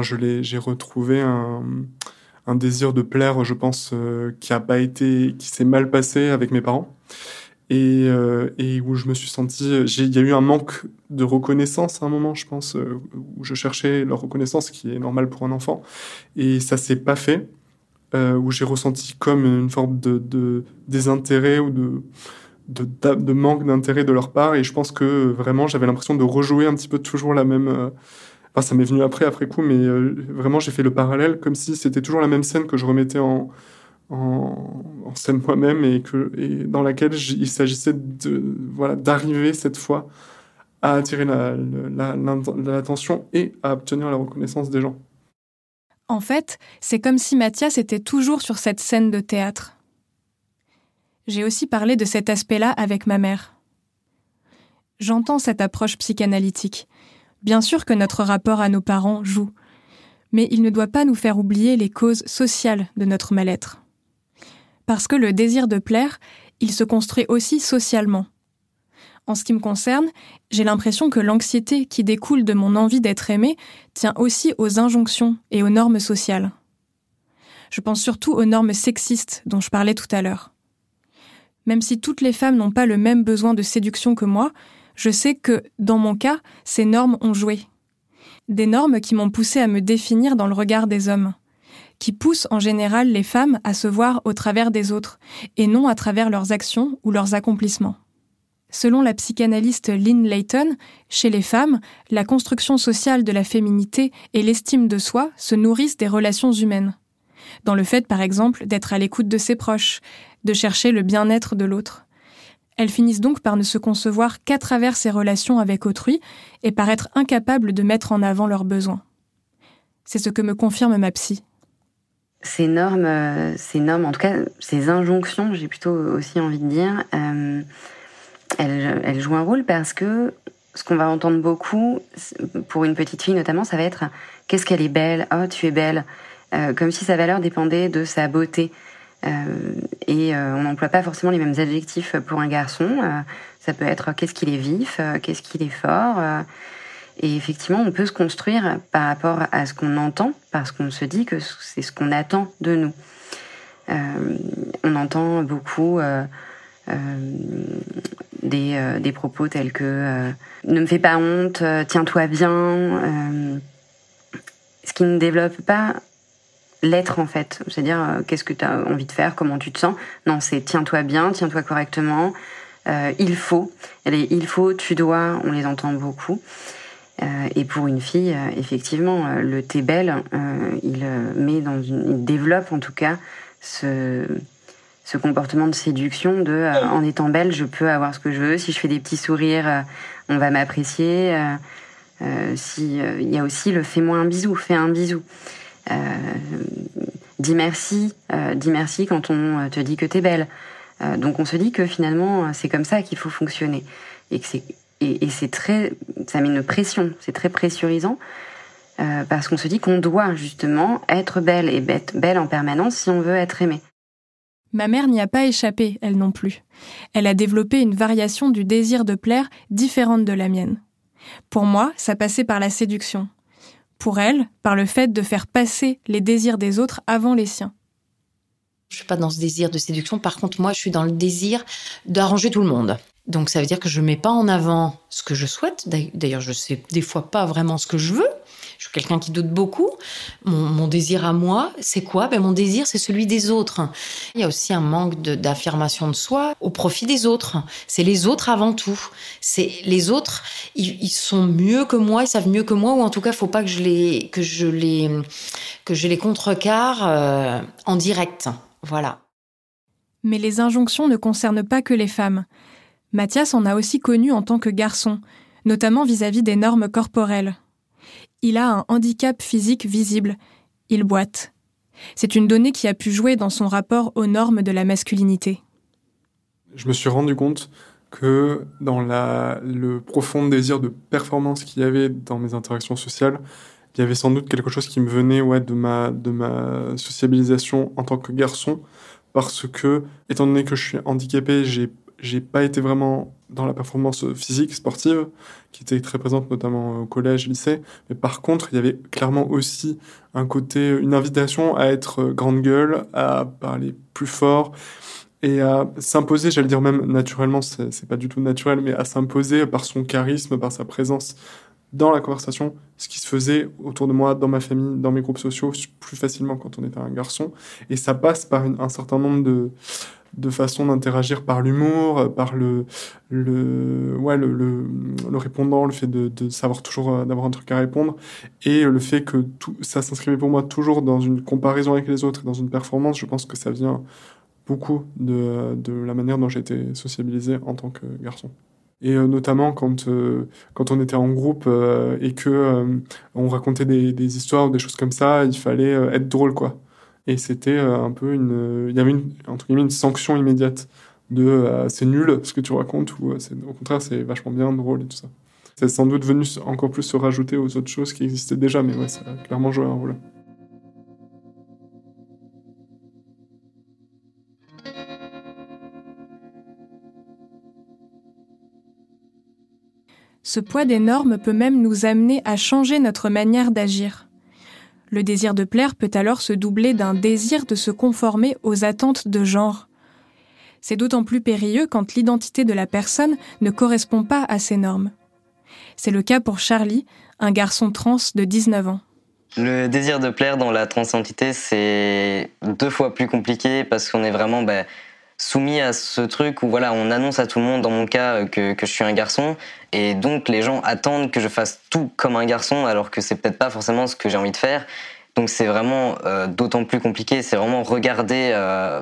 j'ai retrouvé un désir de plaire, je pense, qui s'est mal passé avec mes parents. Et où je me suis senti... Il y a eu un manque de reconnaissance à un moment, je pense, où je cherchais leur reconnaissance, qui est normal pour un enfant. Et ça s'est pas fait. Où j'ai ressenti comme une forme de désintérêt ou de manque d'intérêt de leur part. Et je pense que vraiment, j'avais l'impression de rejouer un petit peu toujours la même... ça m'est venu après coup, mais vraiment, j'ai fait le parallèle comme si c'était toujours la même scène que je remettais en scène moi-même et dans laquelle il s'agissait d'arriver cette fois à attirer l'attention et à obtenir la reconnaissance des gens. En fait, c'est comme si Mathias était toujours sur cette scène de théâtre. J'ai aussi parlé de cet aspect-là avec ma mère. J'entends cette approche psychanalytique. Bien sûr que notre rapport à nos parents joue, mais il ne doit pas nous faire oublier les causes sociales de notre mal-être. Parce que le désir de plaire, il se construit aussi socialement. En ce qui me concerne, j'ai l'impression que l'anxiété qui découle de mon envie d'être aimée tient aussi aux injonctions et aux normes sociales. Je pense surtout aux normes sexistes dont je parlais tout à l'heure. Même si toutes les femmes n'ont pas le même besoin de séduction que moi, je sais que, dans mon cas, ces normes ont joué. Des normes qui m'ont poussée à me définir dans le regard des hommes, qui poussent en général les femmes à se voir au travers des autres, et non à travers leurs actions ou leurs accomplissements. Selon la psychanalyste Lynn Layton, chez les femmes, la construction sociale de la féminité et l'estime de soi se nourrissent des relations humaines. Dans le fait, par exemple, d'être à l'écoute de ses proches, de chercher le bien-être de l'autre. Elles finissent donc par ne se concevoir qu'à travers ces relations avec autrui et par être incapables de mettre en avant leurs besoins. C'est ce que me confirme ma psy. Ces normes, en tout cas ces injonctions, j'ai plutôt aussi envie de dire... Elle joue un rôle parce que ce qu'on va entendre beaucoup, pour une petite fille notamment, ça va être « qu'est-ce qu'elle est belle ? Oh, tu es belle !» Comme si sa valeur dépendait de sa beauté. On n'emploie pas forcément les mêmes adjectifs pour un garçon. Ça peut être « qu'est-ce qu'il est vif ? Qu'est-ce qu'il est fort ?» Et effectivement, on peut se construire par rapport à ce qu'on entend, parce qu'on se dit que c'est ce qu'on attend de nous. On entend beaucoup... des propos tels que ne me fais pas honte, tiens-toi bien, ce qui ne développe pas l'être en fait, c'est-à-dire qu'est-ce que tu as envie de faire, comment tu te sens. Non, c'est tiens-toi bien, tiens-toi correctement, il faut, tu dois, on les entend beaucoup. Et pour une fille, effectivement, le t'es belle, il développe en tout cas ce comportement de séduction de « en étant belle, je peux avoir ce que je veux. Si je fais des petits sourires, on va m'apprécier. Il y a aussi le « fais-moi un bisou, fais un bisou. Dis merci quand on te dit que t'es belle. » Donc on se dit que finalement, c'est comme ça qu'il faut fonctionner. Et c'est très, ça met une pression, c'est très pressurisant. Parce qu'on se dit qu'on doit justement être belle et être belle en permanence si on veut être aimé. Ma mère n'y a pas échappé, elle non plus. Elle a développé une variation du désir de plaire différente de la mienne. Pour moi, ça passait par la séduction. Pour elle, par le fait de faire passer les désirs des autres avant les siens. Je ne suis pas dans ce désir de séduction. Par contre, moi, je suis dans le désir d'arranger tout le monde. Donc, ça veut dire que je ne mets pas en avant ce que je souhaite. D'ailleurs, je ne sais des fois pas vraiment ce que je veux. Je suis quelqu'un qui doute beaucoup. Mon désir à moi, c'est quoi ? Mon désir, c'est celui des autres. Il y a aussi un manque d'affirmation de soi au profit des autres. C'est les autres avant tout. C'est les autres, ils sont mieux que moi, ils savent mieux que moi, ou en tout cas, il ne faut pas que je les contrecarre en direct. Voilà. Mais les injonctions ne concernent pas que les femmes. Mathias en a aussi connu en tant que garçon, notamment vis-à-vis des normes corporelles. Il a un handicap physique visible. Il boite. C'est une donnée qui a pu jouer dans son rapport aux normes de la masculinité. Je me suis rendu compte que dans le profond désir de performance qu'il y avait dans mes interactions sociales, il y avait sans doute quelque chose qui me venait de ma sociabilisation en tant que garçon, parce que, étant donné que je suis handicapé, j'ai pas été vraiment dans la performance physique, sportive, qui était très présente notamment au collège, lycée. Mais par contre, il y avait clairement aussi un côté, une invitation à être grande gueule, à parler plus fort et à s'imposer, j'allais dire même naturellement, c'est pas du tout naturel, mais à s'imposer par son charisme, par sa présence dans la conversation, ce qui se faisait autour de moi, dans ma famille, dans mes groupes sociaux, plus facilement quand on était un garçon. Et ça passe par un certain nombre de façon d'interagir par l'humour, par le répondant, le fait de savoir toujours d'avoir un truc à répondre, et le fait que tout ça s'inscrivait pour moi toujours dans une comparaison avec les autres, dans une performance. Je pense que ça vient beaucoup de la manière dont j'ai été sociabilisé en tant que garçon. Et notamment quand on était en groupe et que on racontait des histoires ou des choses comme ça, il fallait être drôle, quoi. Et c'était un peu il y avait une sanction immédiate de c'est nul ce que tu racontes, ou au contraire c'est vachement bien, drôle et tout ça. C'est sans doute venu encore plus se rajouter aux autres choses qui existaient déjà, mais ouais, ça a clairement joué un rôle. Ce poids des normes peut même nous amener à changer notre manière d'agir. Le désir de plaire peut alors se doubler d'un désir de se conformer aux attentes de genre. C'est d'autant plus périlleux quand l'identité de la personne ne correspond pas à ces normes. C'est le cas pour Charlie, un garçon trans de 19 ans. Le désir de plaire dans la transidentité, c'est 2 fois plus compliqué parce qu'on est vraiment soumis à ce truc où on annonce à tout le monde, dans mon cas, que je suis un garçon. Et donc, les gens attendent que je fasse tout comme un garçon, alors que c'est peut-être pas forcément ce que j'ai envie de faire. Donc, c'est vraiment d'autant plus compliqué. C'est vraiment regarder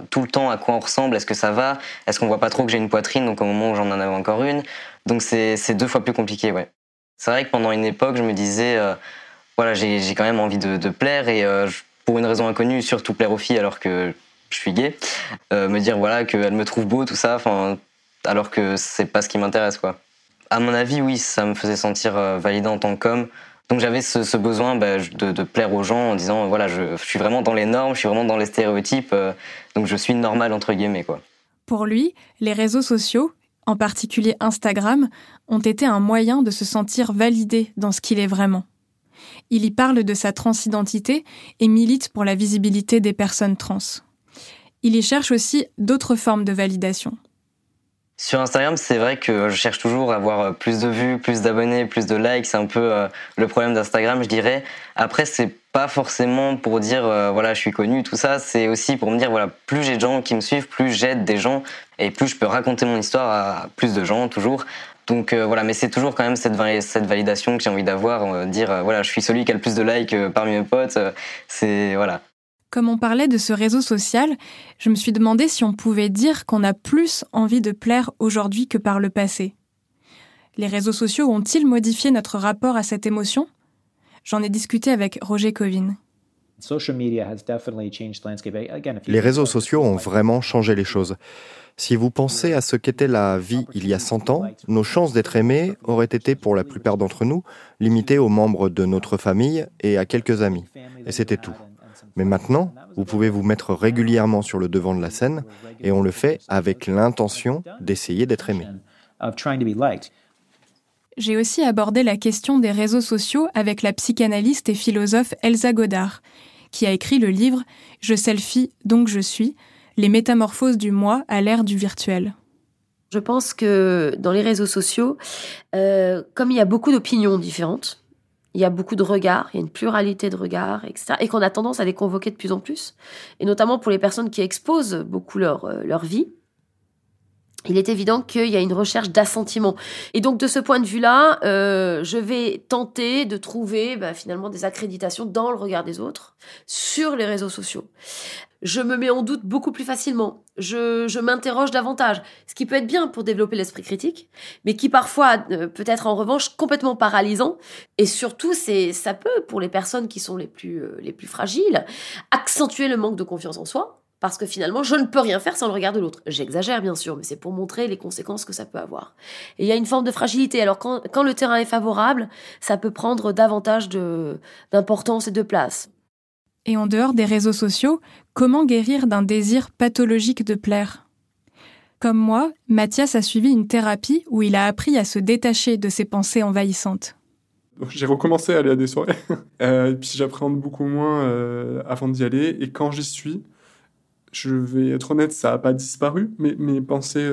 tout le temps à quoi on ressemble. Est-ce que ça va ? Est-ce qu'on voit pas trop que j'ai une poitrine ? Donc, au moment où j'en avais encore une. Donc, c'est 2 fois plus compliqué, ouais. C'est vrai que pendant une époque, je me disais, j'ai quand même envie de plaire. Et pour une raison inconnue, surtout plaire aux filles, alors que je suis gay. Me dire, qu'elle me trouve beau, tout ça. Alors que c'est pas ce qui m'intéresse, quoi. À mon avis, oui, ça me faisait sentir validé en tant qu'homme. Donc j'avais ce besoin de plaire aux gens en disant je suis vraiment dans les normes, je suis vraiment dans les stéréotypes, donc je suis normal entre guillemets, quoi. Pour lui, les réseaux sociaux, en particulier Instagram, ont été un moyen de se sentir validé dans ce qu'il est vraiment. Il y parle de sa transidentité et milite pour la visibilité des personnes trans. Il y cherche aussi d'autres formes de validation. Sur Instagram, c'est vrai que je cherche toujours à avoir plus de vues, plus d'abonnés, plus de likes. C'est un peu le problème d'Instagram, je dirais. Après, c'est pas forcément pour dire je suis connu, tout ça. C'est aussi pour me dire plus j'ai de gens qui me suivent, plus j'aide des gens et plus je peux raconter mon histoire à plus de gens toujours. Donc mais c'est toujours quand même cette validation que j'ai envie d'avoir, je suis celui qui a le plus de likes parmi mes potes. C'est voilà. Comme on parlait de ce réseau social, je me suis demandé si on pouvait dire qu'on a plus envie de plaire aujourd'hui que par le passé. Les réseaux sociaux ont-ils modifié notre rapport à cette émotion ? J'en ai discuté avec Roger Covin. Les réseaux sociaux ont vraiment changé les choses. Si vous pensez à ce qu'était la vie il y a 100 ans, nos chances d'être aimés auraient été, pour la plupart d'entre nous, limitées aux membres de notre famille et à quelques amis. Et c'était tout. Mais maintenant, vous pouvez vous mettre régulièrement sur le devant de la scène et on le fait avec l'intention d'essayer d'être aimé. j'ai aussi abordé la question des réseaux sociaux avec la psychanalyste et philosophe Elsa Godart, qui a écrit le livre « Je selfie donc je suis », les métamorphoses du moi à l'ère du virtuel. Je pense que dans les réseaux sociaux, comme il y a beaucoup d'opinions différentes, il y a beaucoup de regards, il y a une pluralité de regards, etc. Et qu'on a tendance à les convoquer de plus en plus. Et notamment pour les personnes qui exposent beaucoup leur vie, il est évident qu'il y a une recherche d'assentiment. Et donc, de ce point de vue-là, je vais tenter de trouver finalement des accréditations dans le regard des autres sur les réseaux sociaux. Je me mets en doute beaucoup plus facilement. Je m'interroge davantage. Ce qui peut être bien pour développer l'esprit critique, mais qui parfois peut être en revanche complètement paralysant. Et surtout, ça peut, pour les personnes qui sont les plus fragiles, accentuer le manque de confiance en soi. Parce que finalement, je ne peux rien faire sans le regard de l'autre. J'exagère, bien sûr, mais c'est pour montrer les conséquences que ça peut avoir. Et il y a une forme de fragilité. Alors, quand le terrain est favorable, ça peut prendre davantage d'importance et de place. Et en dehors des réseaux sociaux, comment guérir d'un désir pathologique de plaire ? Comme moi, Mathias a suivi une thérapie où il a appris à se détacher de ses pensées envahissantes. J'ai recommencé à aller à des soirées. Et puis j'appréhende beaucoup moins avant d'y aller. Et quand j'y suis... Je vais être honnête, ça n'a pas disparu. Mes pensées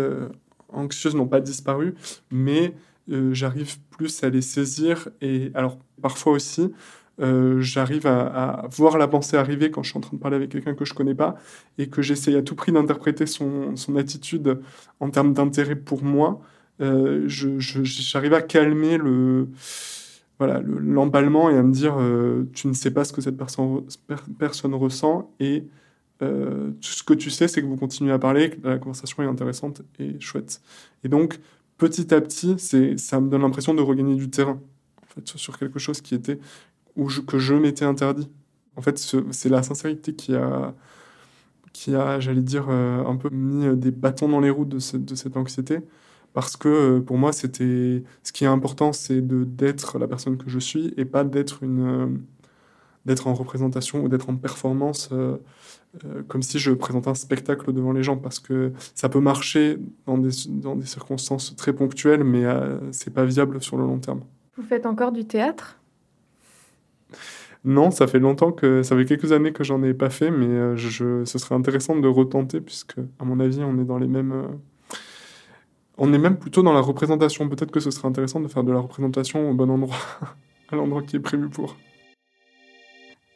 anxieuses n'ont pas disparu, mais j'arrive plus à les saisir. Et alors, parfois aussi, j'arrive à voir la pensée arriver quand je suis en train de parler avec quelqu'un que je ne connais pas et que j'essaye à tout prix d'interpréter son attitude en termes d'intérêt pour moi. J'arrive à calmer l'emballement et à me dire tu ne sais pas ce que cette personne ressent et... tout ce que tu sais, c'est que vous continuez à parler, que la conversation est intéressante et chouette. Et donc, petit à petit, ça me donne l'impression de regagner du terrain en fait, sur quelque chose qui était, que je m'étais interdit. En fait, c'est la sincérité qui a, j'allais dire, un peu mis des bâtons dans les roues de cette anxiété. Parce que pour moi, ce qui est important, c'est d'être la personne que je suis et pas d'être en représentation ou d'être en performance comme si je présentais un spectacle devant les gens, parce que ça peut marcher dans des circonstances très ponctuelles, mais c'est pas viable sur le long terme. Vous faites encore du théâtre ? Non, ça fait quelques années que j'en ai pas fait, mais ce serait intéressant de le retenter, puisque, à mon avis, on est dans les mêmes... on est même plutôt dans la représentation. Peut-être que ce serait intéressant de faire de la représentation au bon endroit, à l'endroit qui est prévu pour...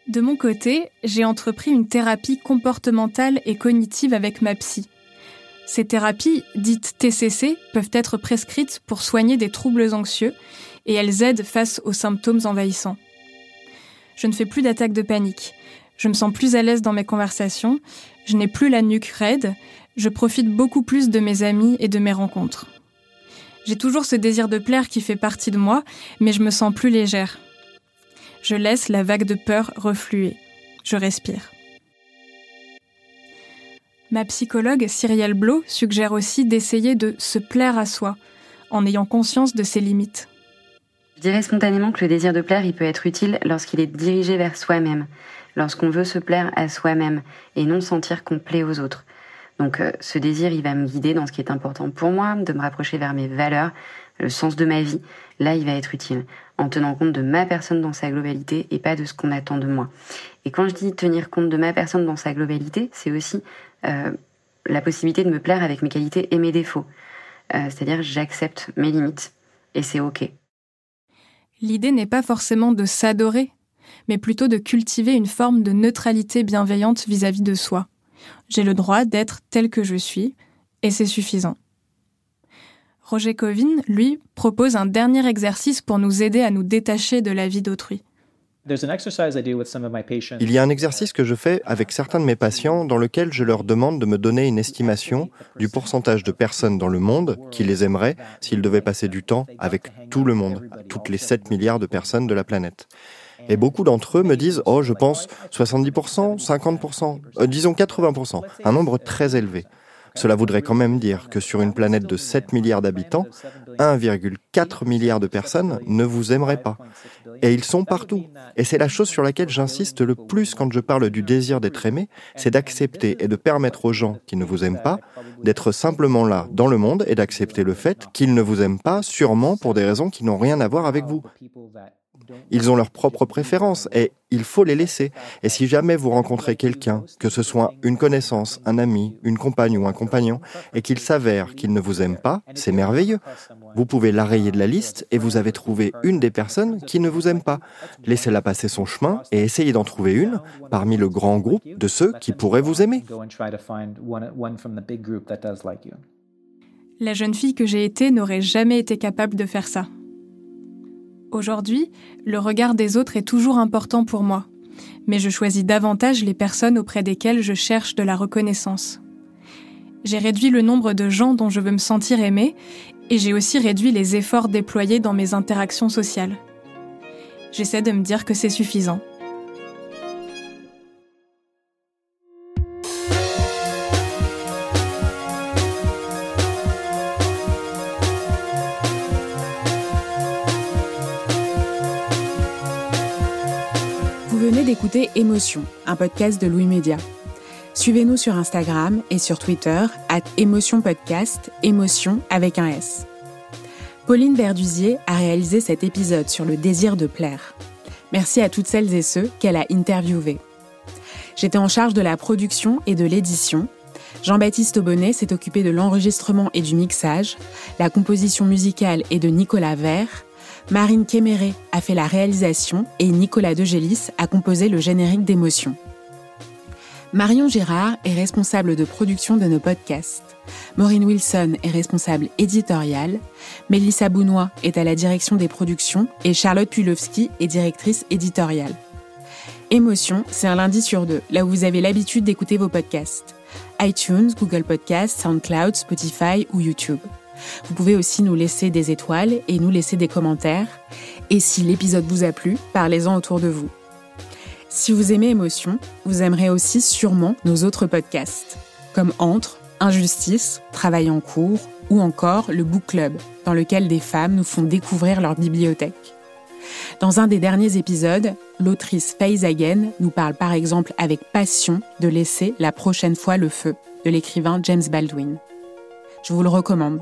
De mon côté, j'ai entrepris une thérapie comportementale et cognitive avec ma psy. Ces thérapies, dites TCC, peuvent être prescrites pour soigner des troubles anxieux et elles aident face aux symptômes envahissants. Je ne fais plus d'attaques de panique. Je me sens plus à l'aise dans mes conversations. Je n'ai plus la nuque raide. Je profite beaucoup plus de mes amis et de mes rencontres. J'ai toujours ce désir de plaire qui fait partie de moi, mais je me sens plus légère. Je laisse la vague de peur refluer. Je respire. Ma psychologue Cyrielle Blau suggère aussi d'essayer de se plaire à soi, en ayant conscience de ses limites. Je dirais spontanément que le désir de plaire, il peut être utile lorsqu'il est dirigé vers soi-même, lorsqu'on veut se plaire à soi-même et non sentir qu'on plaît aux autres. Donc ce désir, il va me guider dans ce qui est important pour moi, de me rapprocher vers mes valeurs, le sens de ma vie. Là, il va être utile, en tenant compte de ma personne dans sa globalité et pas de ce qu'on attend de moi. Et quand je dis tenir compte de ma personne dans sa globalité, c'est aussi la possibilité de me plaire avec mes qualités et mes défauts. C'est-à-dire, j'accepte mes limites et c'est OK. L'idée n'est pas forcément de s'adorer, mais plutôt de cultiver une forme de neutralité bienveillante vis-à-vis de soi. J'ai le droit d'être tel que je suis et c'est suffisant. Roger Covin, lui, propose un dernier exercice pour nous aider à nous détacher de la vie d'autrui. Il y a un exercice que je fais avec certains de mes patients dans lequel je leur demande de me donner une estimation du pourcentage de personnes dans le monde qui les aimeraient s'ils devaient passer du temps avec tout le monde, toutes les 7 milliards de personnes de la planète. Et beaucoup d'entre eux me disent « Oh, je pense 70%, 50%, disons 80%, un nombre très élevé. » Cela voudrait quand même dire que sur une planète de 7 milliards d'habitants, 1,4 milliard de personnes ne vous aimeraient pas. Et ils sont partout. Et c'est la chose sur laquelle j'insiste le plus quand je parle du désir d'être aimé, c'est d'accepter et de permettre aux gens qui ne vous aiment pas d'être simplement là dans le monde et d'accepter le fait qu'ils ne vous aiment pas, sûrement pour des raisons qui n'ont rien à voir avec vous. Ils ont leurs propres préférences et il faut les laisser. Et si jamais vous rencontrez quelqu'un, que ce soit une connaissance, un ami, une compagne ou un compagnon, et qu'il s'avère qu'il ne vous aime pas, c'est merveilleux. Vous pouvez la rayer de la liste et vous avez trouvé une des personnes qui ne vous aime pas. Laissez-la passer son chemin et essayez d'en trouver une parmi le grand groupe de ceux qui pourraient vous aimer. La jeune fille que j'ai été n'aurait jamais été capable de faire ça. Aujourd'hui, le regard des autres est toujours important pour moi, mais je choisis davantage les personnes auprès desquelles je cherche de la reconnaissance. J'ai réduit le nombre de gens dont je veux me sentir aimée et j'ai aussi réduit les efforts déployés dans mes interactions sociales. J'essaie de me dire que c'est suffisant. Écoutez Émotions, un podcast de Louie Media. Suivez-nous sur Instagram et sur Twitter @emotionpodcast, émotion avec un S. Pauline Verduzier a réalisé cet épisode sur le désir de plaire. Merci à toutes celles et ceux qu'elle a interviewés. J'étais en charge de la production et de l'édition. Jean-Baptiste Aubonnet s'est occupé de l'enregistrement et du mixage. La composition musicale est de Nicolas Vert. Marine Kéméré a fait la réalisation et Nicolas Degelis a composé le générique d'Émotions. Marion Gérard est responsable de production de nos podcasts. Maureen Wilson est responsable éditoriale. Mélissa Bounois est à la direction des productions et Charlotte Pulowski est directrice éditoriale. Émotions, c'est un lundi sur deux, là où vous avez l'habitude d'écouter vos podcasts. iTunes, Google Podcasts, SoundCloud, Spotify ou YouTube. Vous pouvez aussi nous laisser des étoiles et nous laisser des commentaires. Et si l'épisode vous a plu, parlez-en autour de vous. Si vous aimez Émotions, vous aimerez aussi sûrement nos autres podcasts, comme Entre, Injustice, Travail en cours ou encore le Book Club, dans lequel des femmes nous font découvrir leur bibliothèque. Dans un des derniers épisodes, l'autrice Faze Again nous parle par exemple avec passion de Laisser la prochaine fois le feu, de l'écrivain James Baldwin. Je vous le recommande.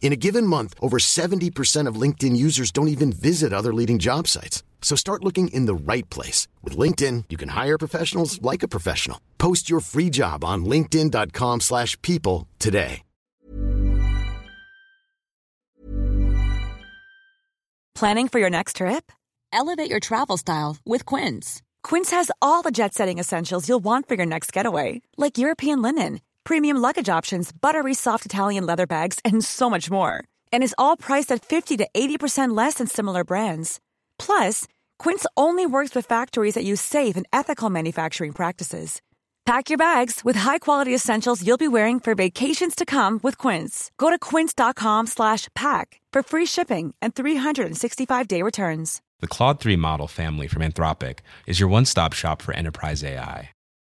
In a given month, over 70% of LinkedIn users don't even visit other leading job sites. So start looking in the right place. With LinkedIn, you can hire professionals like a professional. Post your free job on linkedin.com/people today. Planning for your next trip? Elevate your travel style with Quince. Quince has all the jet-setting essentials you'll want for your next getaway, like European linen, premium luggage options, buttery soft Italian leather bags, and so much more. And it's all priced at 50 to 80% less than similar brands. Plus, Quince only works with factories that use safe and ethical manufacturing practices. Pack your bags with high-quality essentials you'll be wearing for vacations to come with Quince. Go to quince.com/pack for free shipping and 365-day returns. The Claude 3 model family from Anthropic is your one-stop shop for enterprise AI.